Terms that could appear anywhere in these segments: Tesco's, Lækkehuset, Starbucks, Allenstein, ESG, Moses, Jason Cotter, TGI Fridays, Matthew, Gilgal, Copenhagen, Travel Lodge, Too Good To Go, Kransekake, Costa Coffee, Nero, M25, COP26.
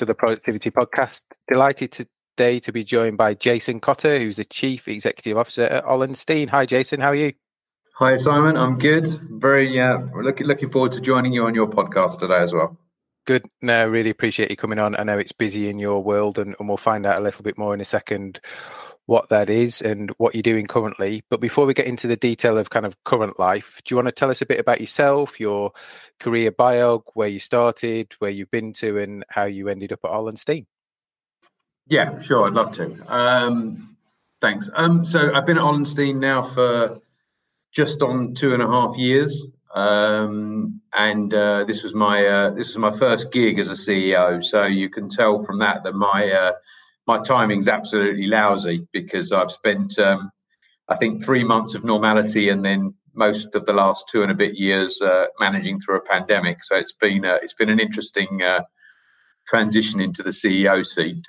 welcome to the Productivity Podcast. Delighted today to be joined by Jason Cotter, who's the Chief Executive Officer at Allenstein. Hi, Jason. How are you? Hi, Simon. I'm good. Looking forward to joining you on your podcast today as well. Good. No, really appreciate you coming on. I know it's busy in your world, and we'll find out a little bit more in a second what that is and what you're doing currently. But before we get into the detail of kind of current life, do you want to tell us a bit about yourself, your career bio, where you started, where you've been to, and how you ended up at Allenstein? Yeah, sure. I'd love to. Thanks. So I've been at Allenstein now for just on 2.5 years. This was my first gig as a CEO. So you can tell from that my timing's absolutely lousy, because I've spent, I think, 3 months of normality and then most of the last 2 and a bit years managing through a pandemic. So it's been an interesting transition into the CEO seat.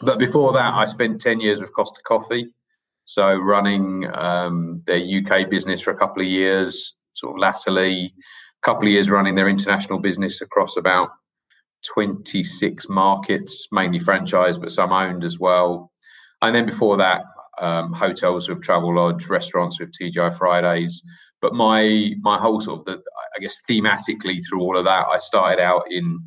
But before that, I spent 10 years with Costa Coffee, so running their UK business for a couple of years, sort of latterly, a couple of years running their international business across about 26 markets, mainly franchise, but some owned as well. And then before that, hotels with Travel Lodge, restaurants with TGI Fridays. But my whole sort of, thematically through all of that, I started out in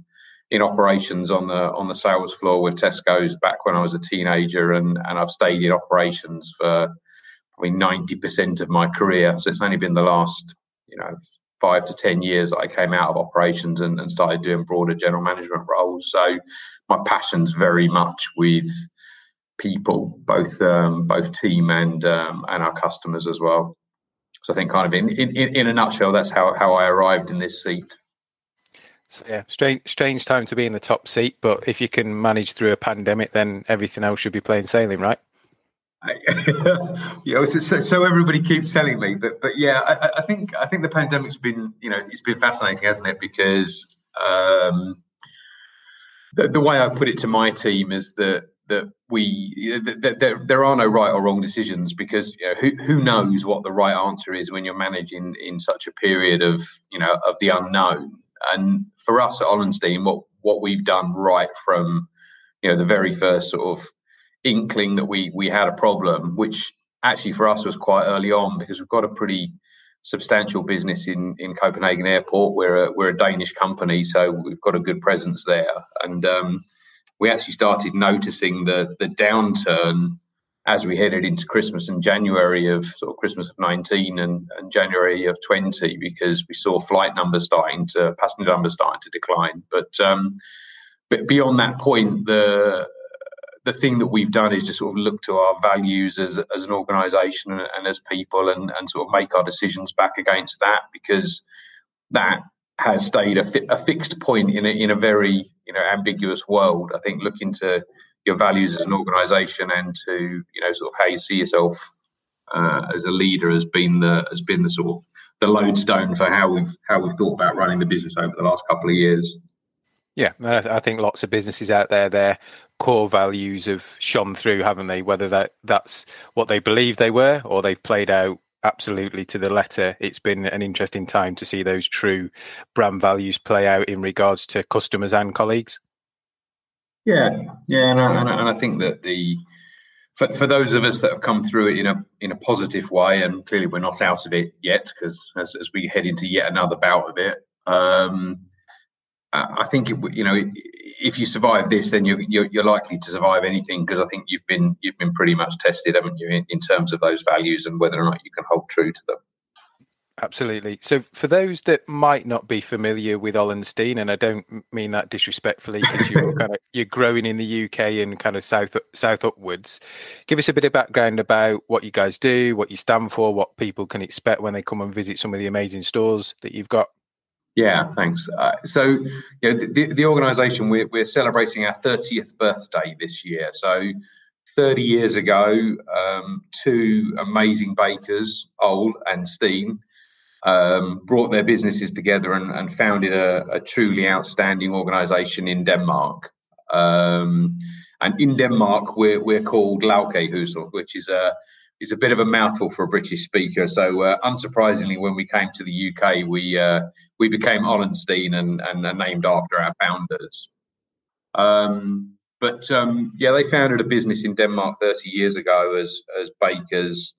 operations on the sales floor with Tesco's back when I was a teenager, and I've stayed in operations for probably 90% of my career. So it's only been the last, 5 to 10 years that I came out of operations and started doing broader general management roles. So my passion's very much with people, both team and our customers as well. So I think kind of in a nutshell, that's how I arrived in this seat. So yeah, strange time to be in the top seat, but if you can manage through a pandemic, then everything else should be plain sailing, right? So everybody keeps telling me, but yeah, I think the pandemic's been, it's been fascinating, hasn't it? Because the way I put it to my team is that there are no right or wrong decisions, because who knows what the right answer is when you're managing in such a period of the unknown. And for us at Allenstein, what we've done right from the very first sort of inkling that we had a problem, which actually for us was quite early on, because we've got a pretty substantial business in Copenhagen Airport. We're a Danish company, so we've got a good presence there, and we actually started noticing the downturn as we headed into Christmas and January of sort of Christmas of 19 and January of 20, because we saw passenger numbers starting to decline. But beyond that point, the thing that we've done is just sort of look to our values as an organisation and as people, and sort of make our decisions back against that, because that has stayed a fixed point in a very ambiguous world. I think looking to your values as an organisation and to sort of how you see yourself as a leader has been the sort of the lodestone for how we've thought about running the business over the last couple of years. Yeah, I think lots of businesses out there, their core values have shone through, haven't they? Whether that's what they believe they were or they've played out absolutely to the letter. It's been an interesting time to see those true brand values play out in regards to customers and colleagues. Yeah, and I think that for those of us that have come through it in a positive way, and clearly we're not out of it yet, because as we head into yet another bout of it, I think if you survive this, then you're likely to survive anything, because I think you've been pretty much tested, haven't you, in terms of those values and whether or not you can hold true to them. Absolutely. So for those that might not be familiar with Allenstein, and I don't mean that disrespectfully, because you're growing in the UK and kind of south upwards, give us a bit of background about what you guys do, what you stand for, what people can expect when they come and visit some of the amazing stores that you've got. Yeah, thanks. The organisation, we're celebrating our 30th birthday this year. So 30 years ago, two amazing bakers, Ole and Steen, brought their businesses together and founded a truly outstanding organisation in Denmark. And in Denmark, we're called Lækkehuset, which is a bit of a mouthful for a British speaker. So unsurprisingly, when we came to the UK, we became Allenstein and named after our founders. But they founded a business in Denmark 30 years ago as bakers,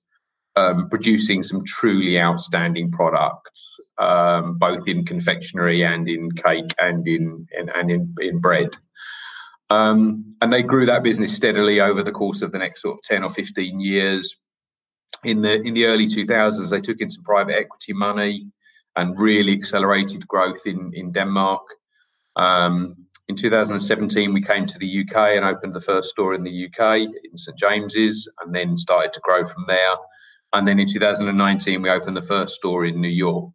producing some truly outstanding products, both in confectionery and in cake and in bread. And they grew that business steadily over the course of the next sort of 10 or 15 years. In the early 2000s, they took in some private equity money and really accelerated growth in Denmark. In 2017, we came to the UK and opened the first store in the UK in St James's, and then started to grow from there. And then in 2019, we opened the first store in New York.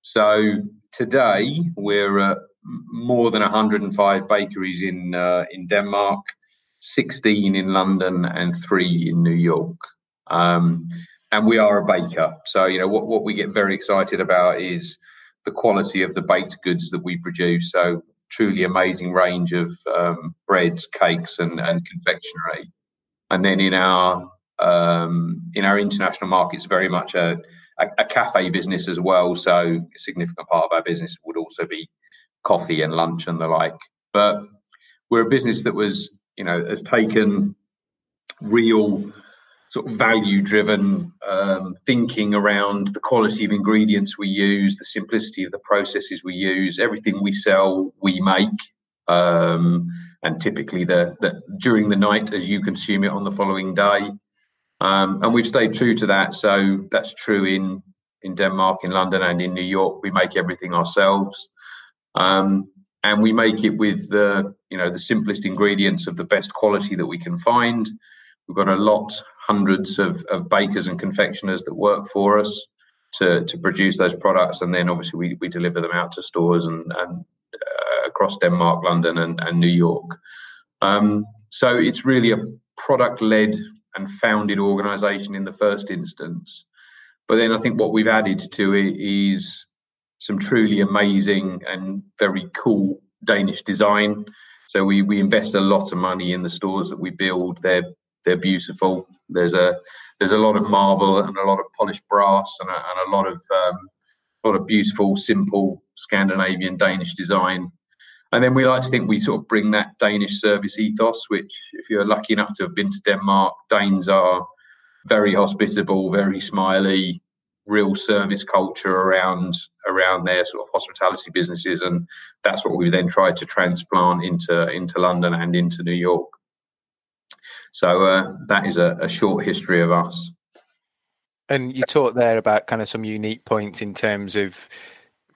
So today, we're at more than 105 bakeries in Denmark, 16 in London, and 3 in New York. And we are a baker. So, what we get very excited about is the quality of the baked goods that we produce. So truly amazing range of breads, cakes, and confectionery. And then in our international markets, very much a cafe business as well. So a significant part of our business would also be coffee and lunch and the like. But we're a business that has taken real sort of value-driven thinking around the quality of ingredients we use, the simplicity of the processes we use, everything we sell, we make. And typically the during the night as you consume it on the following day. And we've stayed true to that. So that's true in Denmark, in London, and in New York. We make everything ourselves. And we make it with the simplest ingredients of the best quality that we can find. We've got hundreds of bakers and confectioners that work for us to produce those products. And then obviously we deliver them out to stores and across Denmark, London, and New York. So it's really a product-led and founded organisation in the first instance. But then I think what we've added to it is some truly amazing and very cool Danish design. So we invest a lot of money in the stores that we build. They're beautiful. There's a lot of marble and a lot of polished brass and a lot of beautiful, simple Scandinavian Danish design. And then we like to think we sort of bring that Danish service ethos, which, if you're lucky enough to have been to Denmark, Danes are very hospitable, very smiley, real service culture around their sort of hospitality businesses, and that's what we then tried to transplant into London and into New York. So that is a short history of us. And you talked there about kind of some unique points in terms of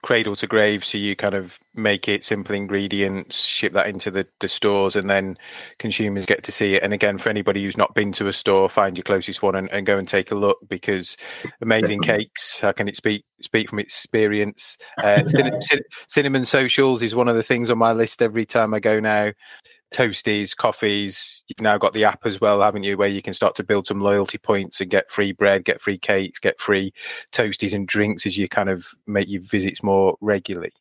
cradle to grave. So you kind of make it simple ingredients, ship that into the stores, and then consumers get to see it. And again, for anybody who's not been to a store, find your closest one and go and take a look, because amazing cakes. How can it speak from experience? Cinnamon socials is one of the things on my list every time I go now. Toasties, coffees. You've now got the app as well, haven't you, where you can start to build some loyalty points and get free bread, get free cakes, get free toasties and drinks as you kind of make your visits more regularly.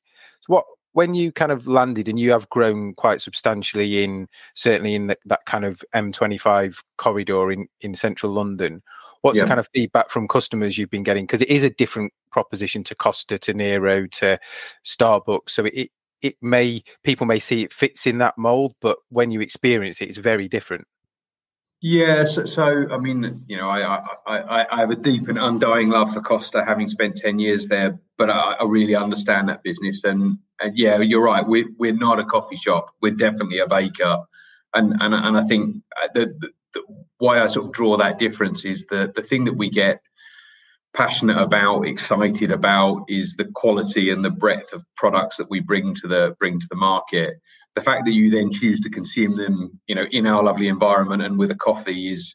So when you kind of landed, and you have grown quite substantially certainly in that kind of M25 corridor in central London, what's the kind of feedback from customers you've been getting? Because it is a different proposition to Costa, to Nero, to Starbucks. So people may see it fits in that mold, but when you experience it, it's very different. Yes. Yeah, so I mean, I have a deep and undying love for Costa, having spent 10 years there, but I really understand that business. And yeah, you're right. We're not a coffee shop. We're definitely a baker. And I think why I sort of draw that difference is the thing that we get passionate about, excited about, is the quality and the breadth of products that we bring to the market. The fact that you then choose to consume them, in our lovely environment and with a coffee is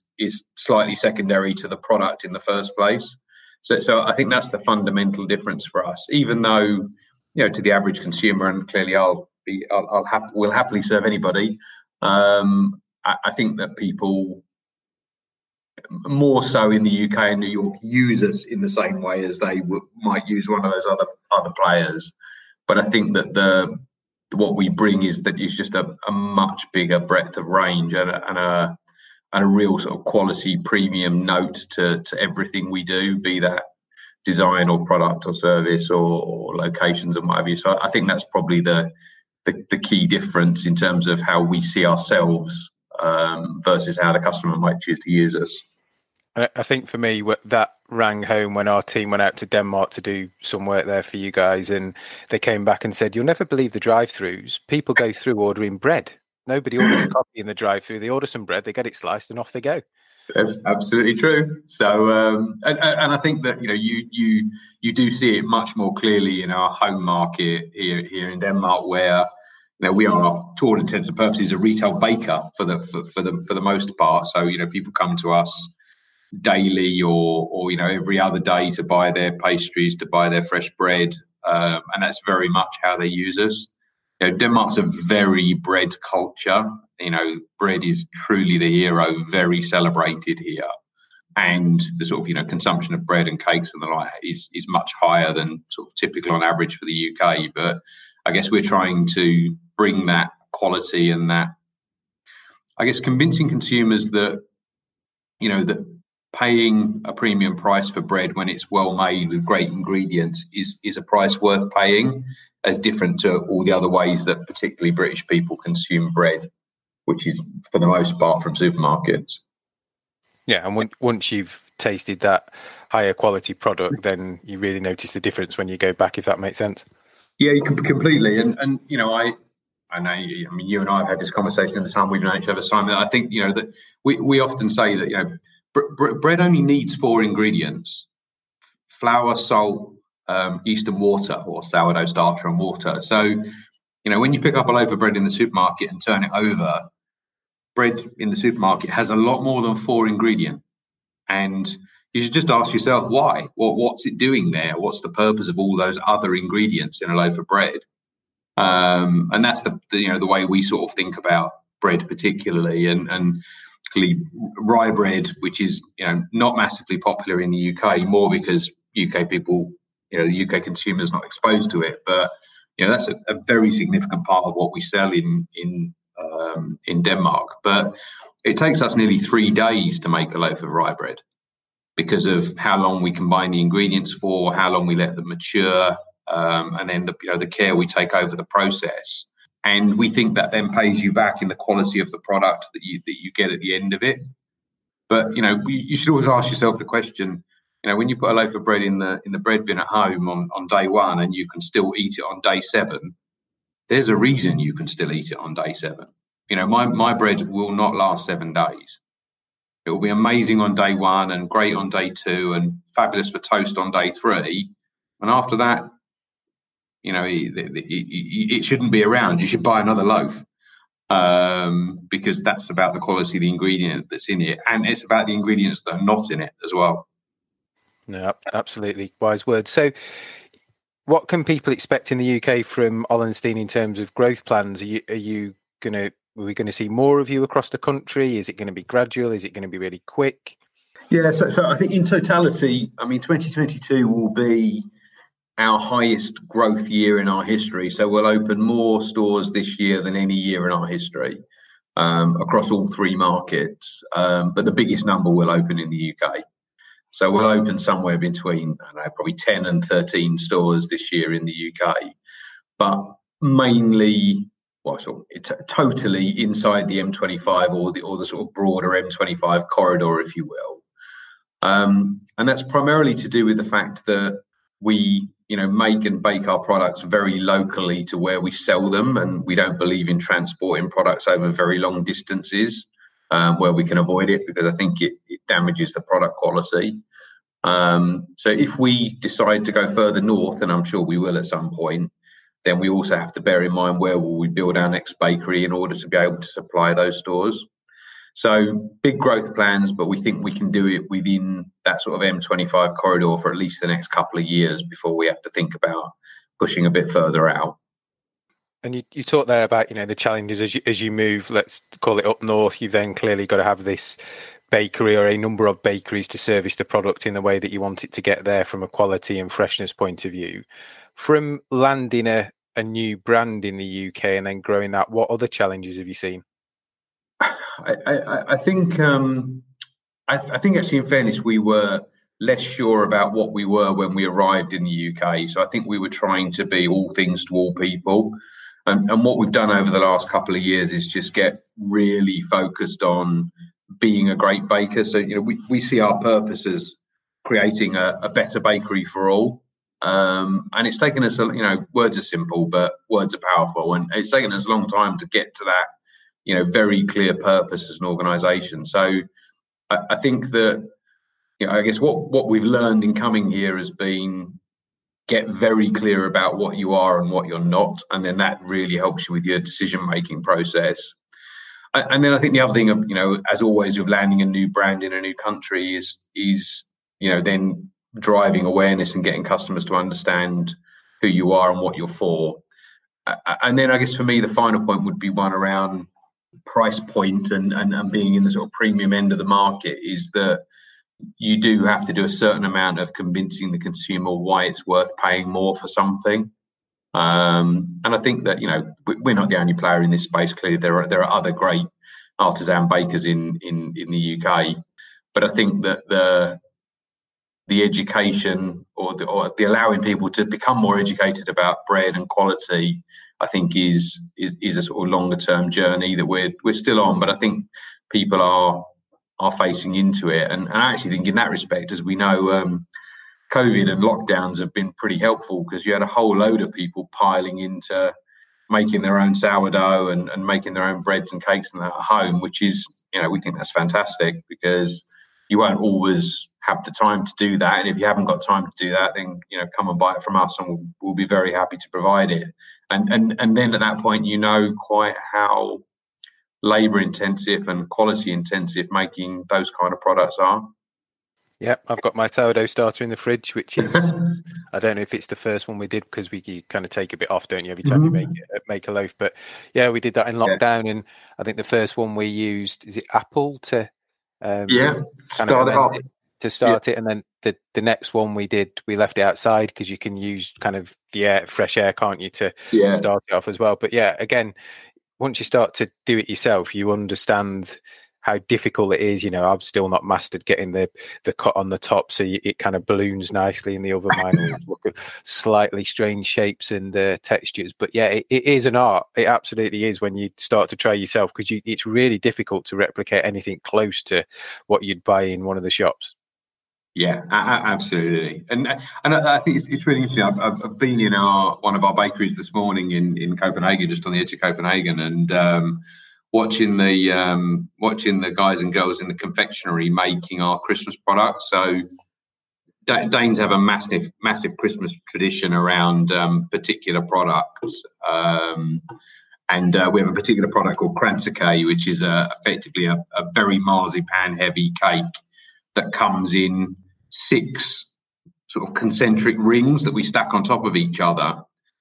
slightly secondary to the product in the first place. So I think that's the fundamental difference for us. Even though, to the average consumer, and clearly we'll happily serve anybody. I think that people, more so in the UK and New York, use us in the same way as they might use one of those other players. But I think that what we bring is just a much bigger breadth of range and a real sort of quality premium note to everything we do, be that design or product or service or locations and what have you. So I think that's probably the the key difference in terms of how we see ourselves versus how the customer might choose to use us. I think for me, that rang home when our team went out to Denmark to do some work there for you guys, and they came back and said, you'll never believe the drive-thrus. People go through ordering bread. Nobody orders coffee in the drive-thru. They order some bread, they get it sliced, and off they go. That's absolutely true. So, and I think that you do see it much more clearly in our home market here in Denmark, where we are, to all intents and purposes, a retail baker for the most part. So people come to us daily or every other day to buy their pastries, to buy their fresh bread, and that's very much how they use us. Denmark's a very bread culture. Bread is truly the hero, very celebrated here, and the sort of consumption of bread and cakes and the like is much higher than sort of typical on average for the UK. But I guess we're trying to bring that quality and that, I guess, convincing consumers that that paying a premium price for bread when it's well made with great ingredients is a price worth paying, as different to all the other ways that particularly British people consume bread, which is for the most part from supermarkets. Yeah, and once you've tasted that higher quality product, then you really notice the difference when you go back, if that makes sense. Yeah, you can completely. And I know. I mean, you and I have had this conversation at the time we've known each other, Simon. I think that we often say that bread only needs 4 ingredients: flour, salt, Eastern water, or sourdough starter, and water. So, when you pick up a loaf of bread in the supermarket and turn it over, bread in the supermarket has a lot more than 4 ingredients. And you should just ask yourself why. Well, what's it doing there? What's the purpose of all those other ingredients in a loaf of bread? And that's the way we sort of think about bread, particularly, and rye bread, which is not massively popular in the UK, more because UK people, the UK consumer is not exposed to it. But that's a very significant part of what we sell in Denmark. But it takes us nearly 3 days to make a loaf of rye bread because of how long we combine the ingredients for, how long we let them mature, and then the care we take over the process. And we think that then pays you back in the quality of the product that you get at the end of it. But you should always ask yourself the question, when you put a loaf of bread in the bread bin at home on day 1 and you can still eat it on day 7, there's a reason you can still eat it on day 7. My bread will not last 7 days. It will be amazing on day 1 and great on day 2 and fabulous for toast on day 3. And after that, it shouldn't be around. You should buy another loaf because that's about the quality of the ingredient that's in it. And it's about the ingredients that are not in it as well. No, absolutely wise words. So what can people expect in the UK from Allenstein in terms of growth plans? Are we going to see more of you across the country? Is it going to be gradual? Is it going to be really quick? Yeah, so I think in totality, 2022 will be our highest growth year in our history. So we'll open more stores this year than any year in our history across all 3 markets. But the biggest number will open in the UK. So we'll open somewhere between, probably 10 and 13 stores this year in the UK, but mainly, totally inside the M25 or the sort of broader M25 corridor, if you will. And that's primarily to do with the fact that we, make and bake our products very locally to where we sell them, and we don't believe in transporting products over very long distances. Where we can avoid it, because I think it damages the product quality. So if we decide to go further north, and I'm sure we will at some point, then we also have to bear in mind where will we build our next bakery in order to be able to supply those stores. So big growth plans, but we think we can do it within that sort of M25 corridor for at least the next couple of years before we have to think about pushing a bit further out. And you talked there about, the challenges as you move, let's call it up north, you've then clearly got to have this bakery or a number of bakeries to service the product in the way that you want it to get there from a quality and freshness point of view. From landing a new brand in the UK and then growing that, what other challenges have you seen? I think actually, in fairness, we were less sure about what we were when we arrived in the UK. So I think we were trying to be all things to all people. And what we've done over the last couple of years is just get really focused on being a great baker. So, you know, we see our purpose as creating a better bakery for all. And it's taken us, you know, words are simple, but words are powerful. And it's taken us a long time to get to that, you know, very clear purpose as an organisation. So I think that, you know, I guess what we've learned in coming here has been get very clear about what you are and what you're not. And then that really helps you with your decision-making process. And then I think the other thing, you know, as always with landing a new brand in a new country is, you know, then driving awareness and getting customers to understand who you are and what you're for. And then I guess for me, the final point would be one around price point and being in the sort of premium end of the market is that you do have to do a certain amount of convincing the consumer why it's worth paying more for something. And I think that, you know, we're not the only player in this space. Clearly, there are other great artisan bakers in the UK. But I think that the education or the allowing people to become more educated about bread and quality, I think is a sort of longer term journey that we're still on. But I think people are facing into it. And I actually think in that respect, as we know, COVID and lockdowns have been pretty helpful because you had a whole load of people piling into making their own sourdough and making their own breads and cakes and that at home, which is, you know, we think that's fantastic because you won't always have the time to do that. And if you haven't got time to do that, then, you know, come and buy it from us and we'll be very happy to provide it. And then at that point, you know quite how labour intensive and quality intensive making those kind of products are. Yeah, I've got my sourdough starter in the fridge, which is, I don't know if it's the first one we did because you kind of take a bit off, don't you, every time you make a loaf. But yeah, we did that in lockdown. Yeah. And I think the first one we used, is it apple to start it off? To start it. And then the next one we did, we left it outside because you can use kind of the air, fresh air, can't you, to start it off as well. But yeah, again, once you start to do it yourself, you understand how difficult it is. You know, I've still not mastered getting the cut on the top, so it kind of balloons nicely in the oven. Mine look at slightly strange shapes and textures, but yeah, it is an art. It absolutely is when you start to try yourself, because it's really difficult to replicate anything close to what you'd buy in one of the shops. Yeah, absolutely. And I think it's really interesting. I've been in one of our bakeries this morning in Copenhagen, just on the edge of Copenhagen, and watching the guys and girls in the confectionery making our Christmas products. So Danes have a massive, massive Christmas tradition around particular products, and we have a particular product called Kransekake, which is effectively a very marzipan-heavy cake that comes in 6 sort of concentric rings that we stack on top of each other,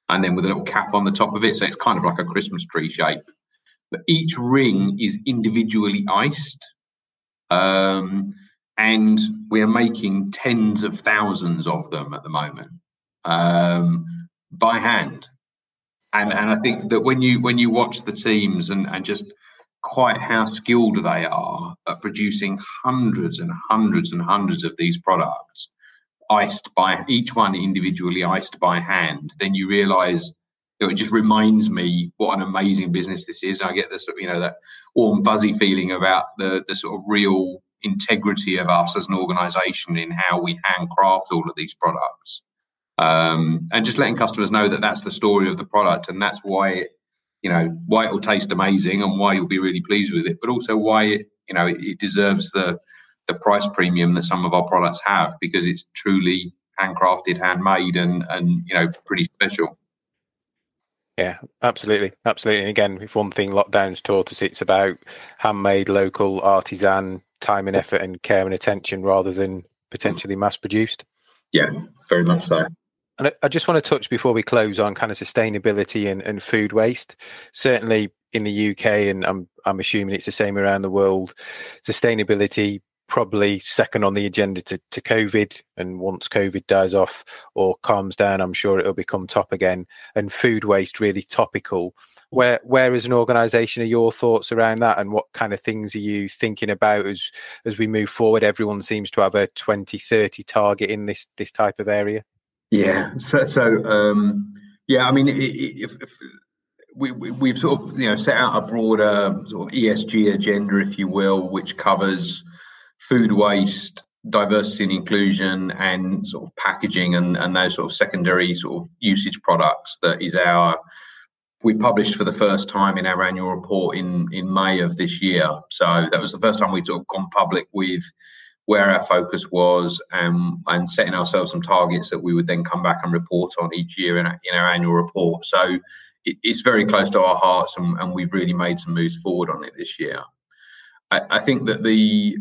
and then with a little cap on the top of it, so it's kind of like a Christmas tree shape. But each ring is individually iced, and we are making tens of thousands of them at the moment by hand. And I think that when you watch the teams and just quite how skilled they are at producing hundreds and hundreds and hundreds of these products, iced by each one individually, iced by hand, then you realise. It just reminds me what an amazing business this is. I get this, you know, that warm fuzzy feeling about the sort of real integrity of us as an organisation in how we handcraft all of these products, and just letting customers know that that's the story of the product, and that's why it will taste amazing and why you'll be really pleased with it, but also why it deserves the price premium that some of our products have, because it's truly handcrafted, handmade, and pretty special. Yeah, absolutely. Absolutely. And again, if one thing lockdown's taught us, it's about handmade, local, artisan, time and effort and care and attention rather than potentially mass produced. Yeah, very much so. And I just want to touch before we close on kind of sustainability and food waste. Certainly in the UK, and I'm assuming it's the same around the world, sustainability probably second on the agenda to COVID, and once COVID dies off or calms down, I'm sure it'll become top again. And food waste really topical. Where as an organisation are your thoughts around that, and what kind of things are you thinking about as we move forward? Everyone seems to have a 2030 target in this type of area. Yeah. So I mean, if we've sort of, you know, set out a broader sort of ESG agenda, if you will, which covers food waste, diversity and inclusion, and sort of packaging and those sort of secondary sort of usage products. That is our, we published for the first time in our annual report in May of this year. So that was the first time we'd sort of gone public with where our focus was, and setting ourselves some targets that we would then come back and report on each year in our annual report. So it's very close to our hearts, and we've really made some moves forward on it this year. I think that the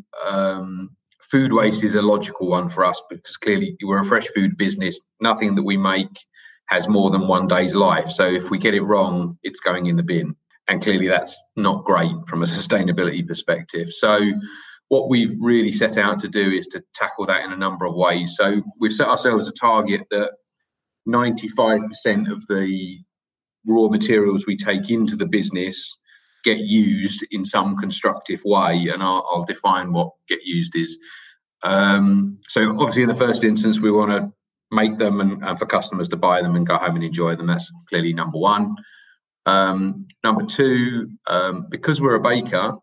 food waste is a logical one for us, because clearly we're a fresh food business. Nothing that we make has more than one day's life. So if we get it wrong, it's going in the bin. And clearly that's not great from a sustainability perspective. So what we've really set out to do is to tackle that in a number of ways. So we've set ourselves a target that 95% of the raw materials we take into the business get used in some constructive way, and I'll define what get used is. So obviously in the first instance, we want to make them and for customers to buy them and go home and enjoy them. That's clearly number one. Number two, because we're a baker,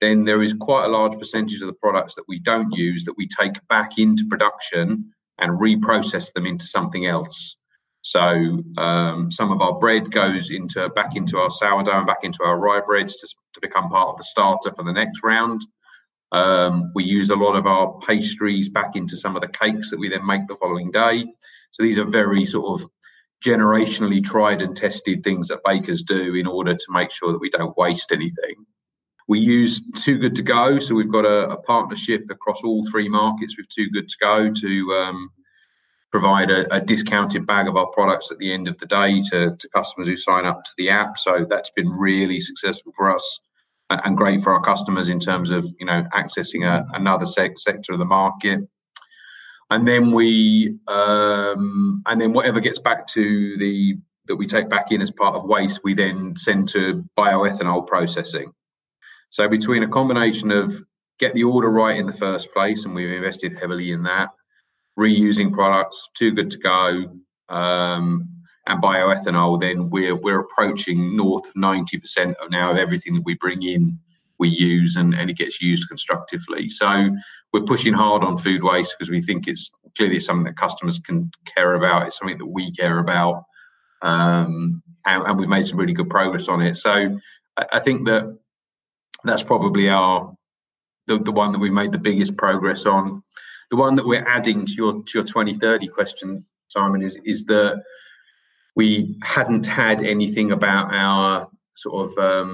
then there is quite a large percentage of the products that we don't use that we take back into production and reprocess them into something else. So some of our bread goes back into our sourdough and back into our rye breads to become part of the starter for the next round. We use a lot of our pastries back into some of the cakes that we then make the following day. So these are very sort of generationally tried and tested things that bakers do in order to make sure that we don't waste anything. We use Too Good To Go. So we've got a partnership across all three markets with Too Good To Go to provide a discounted bag of our products at the end of the day to customers who sign up to the app. So that's been really successful for us and great for our customers in terms of, you know, accessing another sector of the market. And then we whatever gets back to that we take back in as part of waste, we then send to bioethanol processing. So between a combination of get the order right in the first place, and we've invested heavily in that, reusing products, Too Good To Go, and bioethanol, then we're approaching north of 90% of now of everything that we bring in, we use, and it gets used constructively. So we're pushing hard on food waste because we think it's clearly something that customers can care about. It's something that we care about, and we've made some really good progress on it. So I think that's probably the one that we've made the biggest progress on. The one that we're adding to your 2030 question, Simon, is that we hadn't had anything about our sort of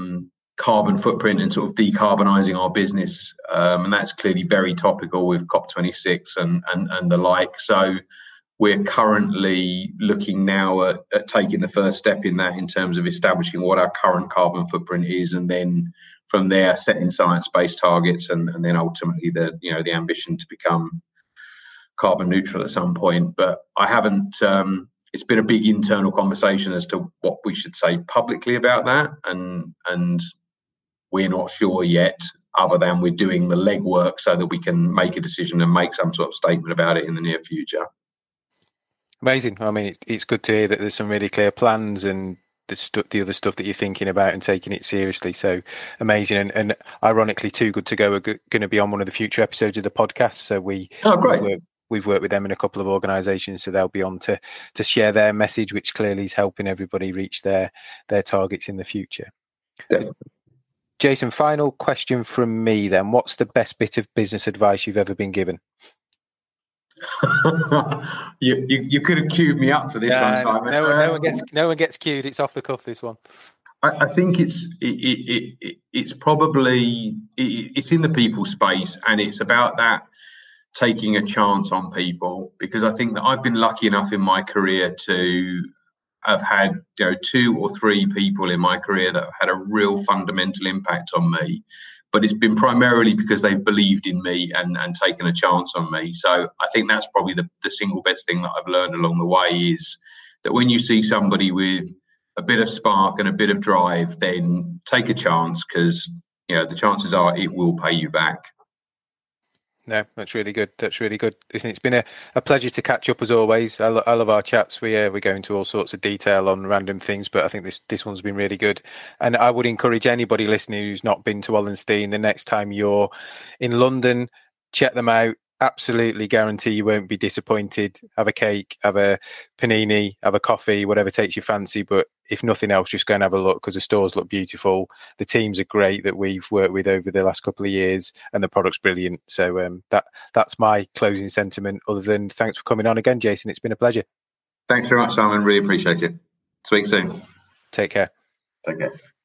carbon footprint and sort of decarbonising our business, and that's clearly very topical with COP26 and the like. So we're currently looking now at taking the first step in that in terms of establishing what our current carbon footprint is, and then from there setting science-based targets and then ultimately the ambition to become carbon neutral at some point. But I haven't, it's been a big internal conversation as to what we should say publicly about that. And we're not sure yet, other than we're doing the legwork so that we can make a decision and make some sort of statement about it in the near future. Amazing. I mean, it's good to hear that there's some really clear plans and the other stuff that you're thinking about and taking it seriously. So amazing. And ironically, Too Good To Go are going to be on one of the future episodes of the podcast. So we've worked with them in a couple of organisations, so they'll be on to share their message, which clearly is helping everybody reach their targets in the future. Definitely. Jason, final question from me then. What's the best bit of business advice you've ever been given? you could have queued me up for this one, Simon. No one gets queued. It's off the cuff, this one. I think it's probably in the people space, and it's about that taking a chance on people, because I think that I've been lucky enough in my career to have had, you know, 2 or 3 people in my career that have had a real fundamental impact on me. But it's been primarily because they've believed in me and taken a chance on me. So I think that's probably the single best thing that I've learned along the way, is that when you see somebody with a bit of spark and a bit of drive, then take a chance, because, you know, the chances are it will pay you back. No, that's really good. That's really good. Listen, it's been a pleasure to catch up as always. I love our chats. We go into all sorts of detail on random things, but I think this one's been really good. And I would encourage anybody listening who's not been to Allenstein, the next time you're in London, check them out. Absolutely guarantee you won't be disappointed. Have a cake, have a panini, have a coffee, whatever takes your fancy. But if nothing else, just go and have a look, because the stores look beautiful. The teams are great that we've worked with over the last couple of years, and the product's brilliant. So that's my closing sentiment, other than thanks for coming on again, Jason. It's been a pleasure. Thanks very much, Simon. Really appreciate it. Speak soon. Take care. Take care.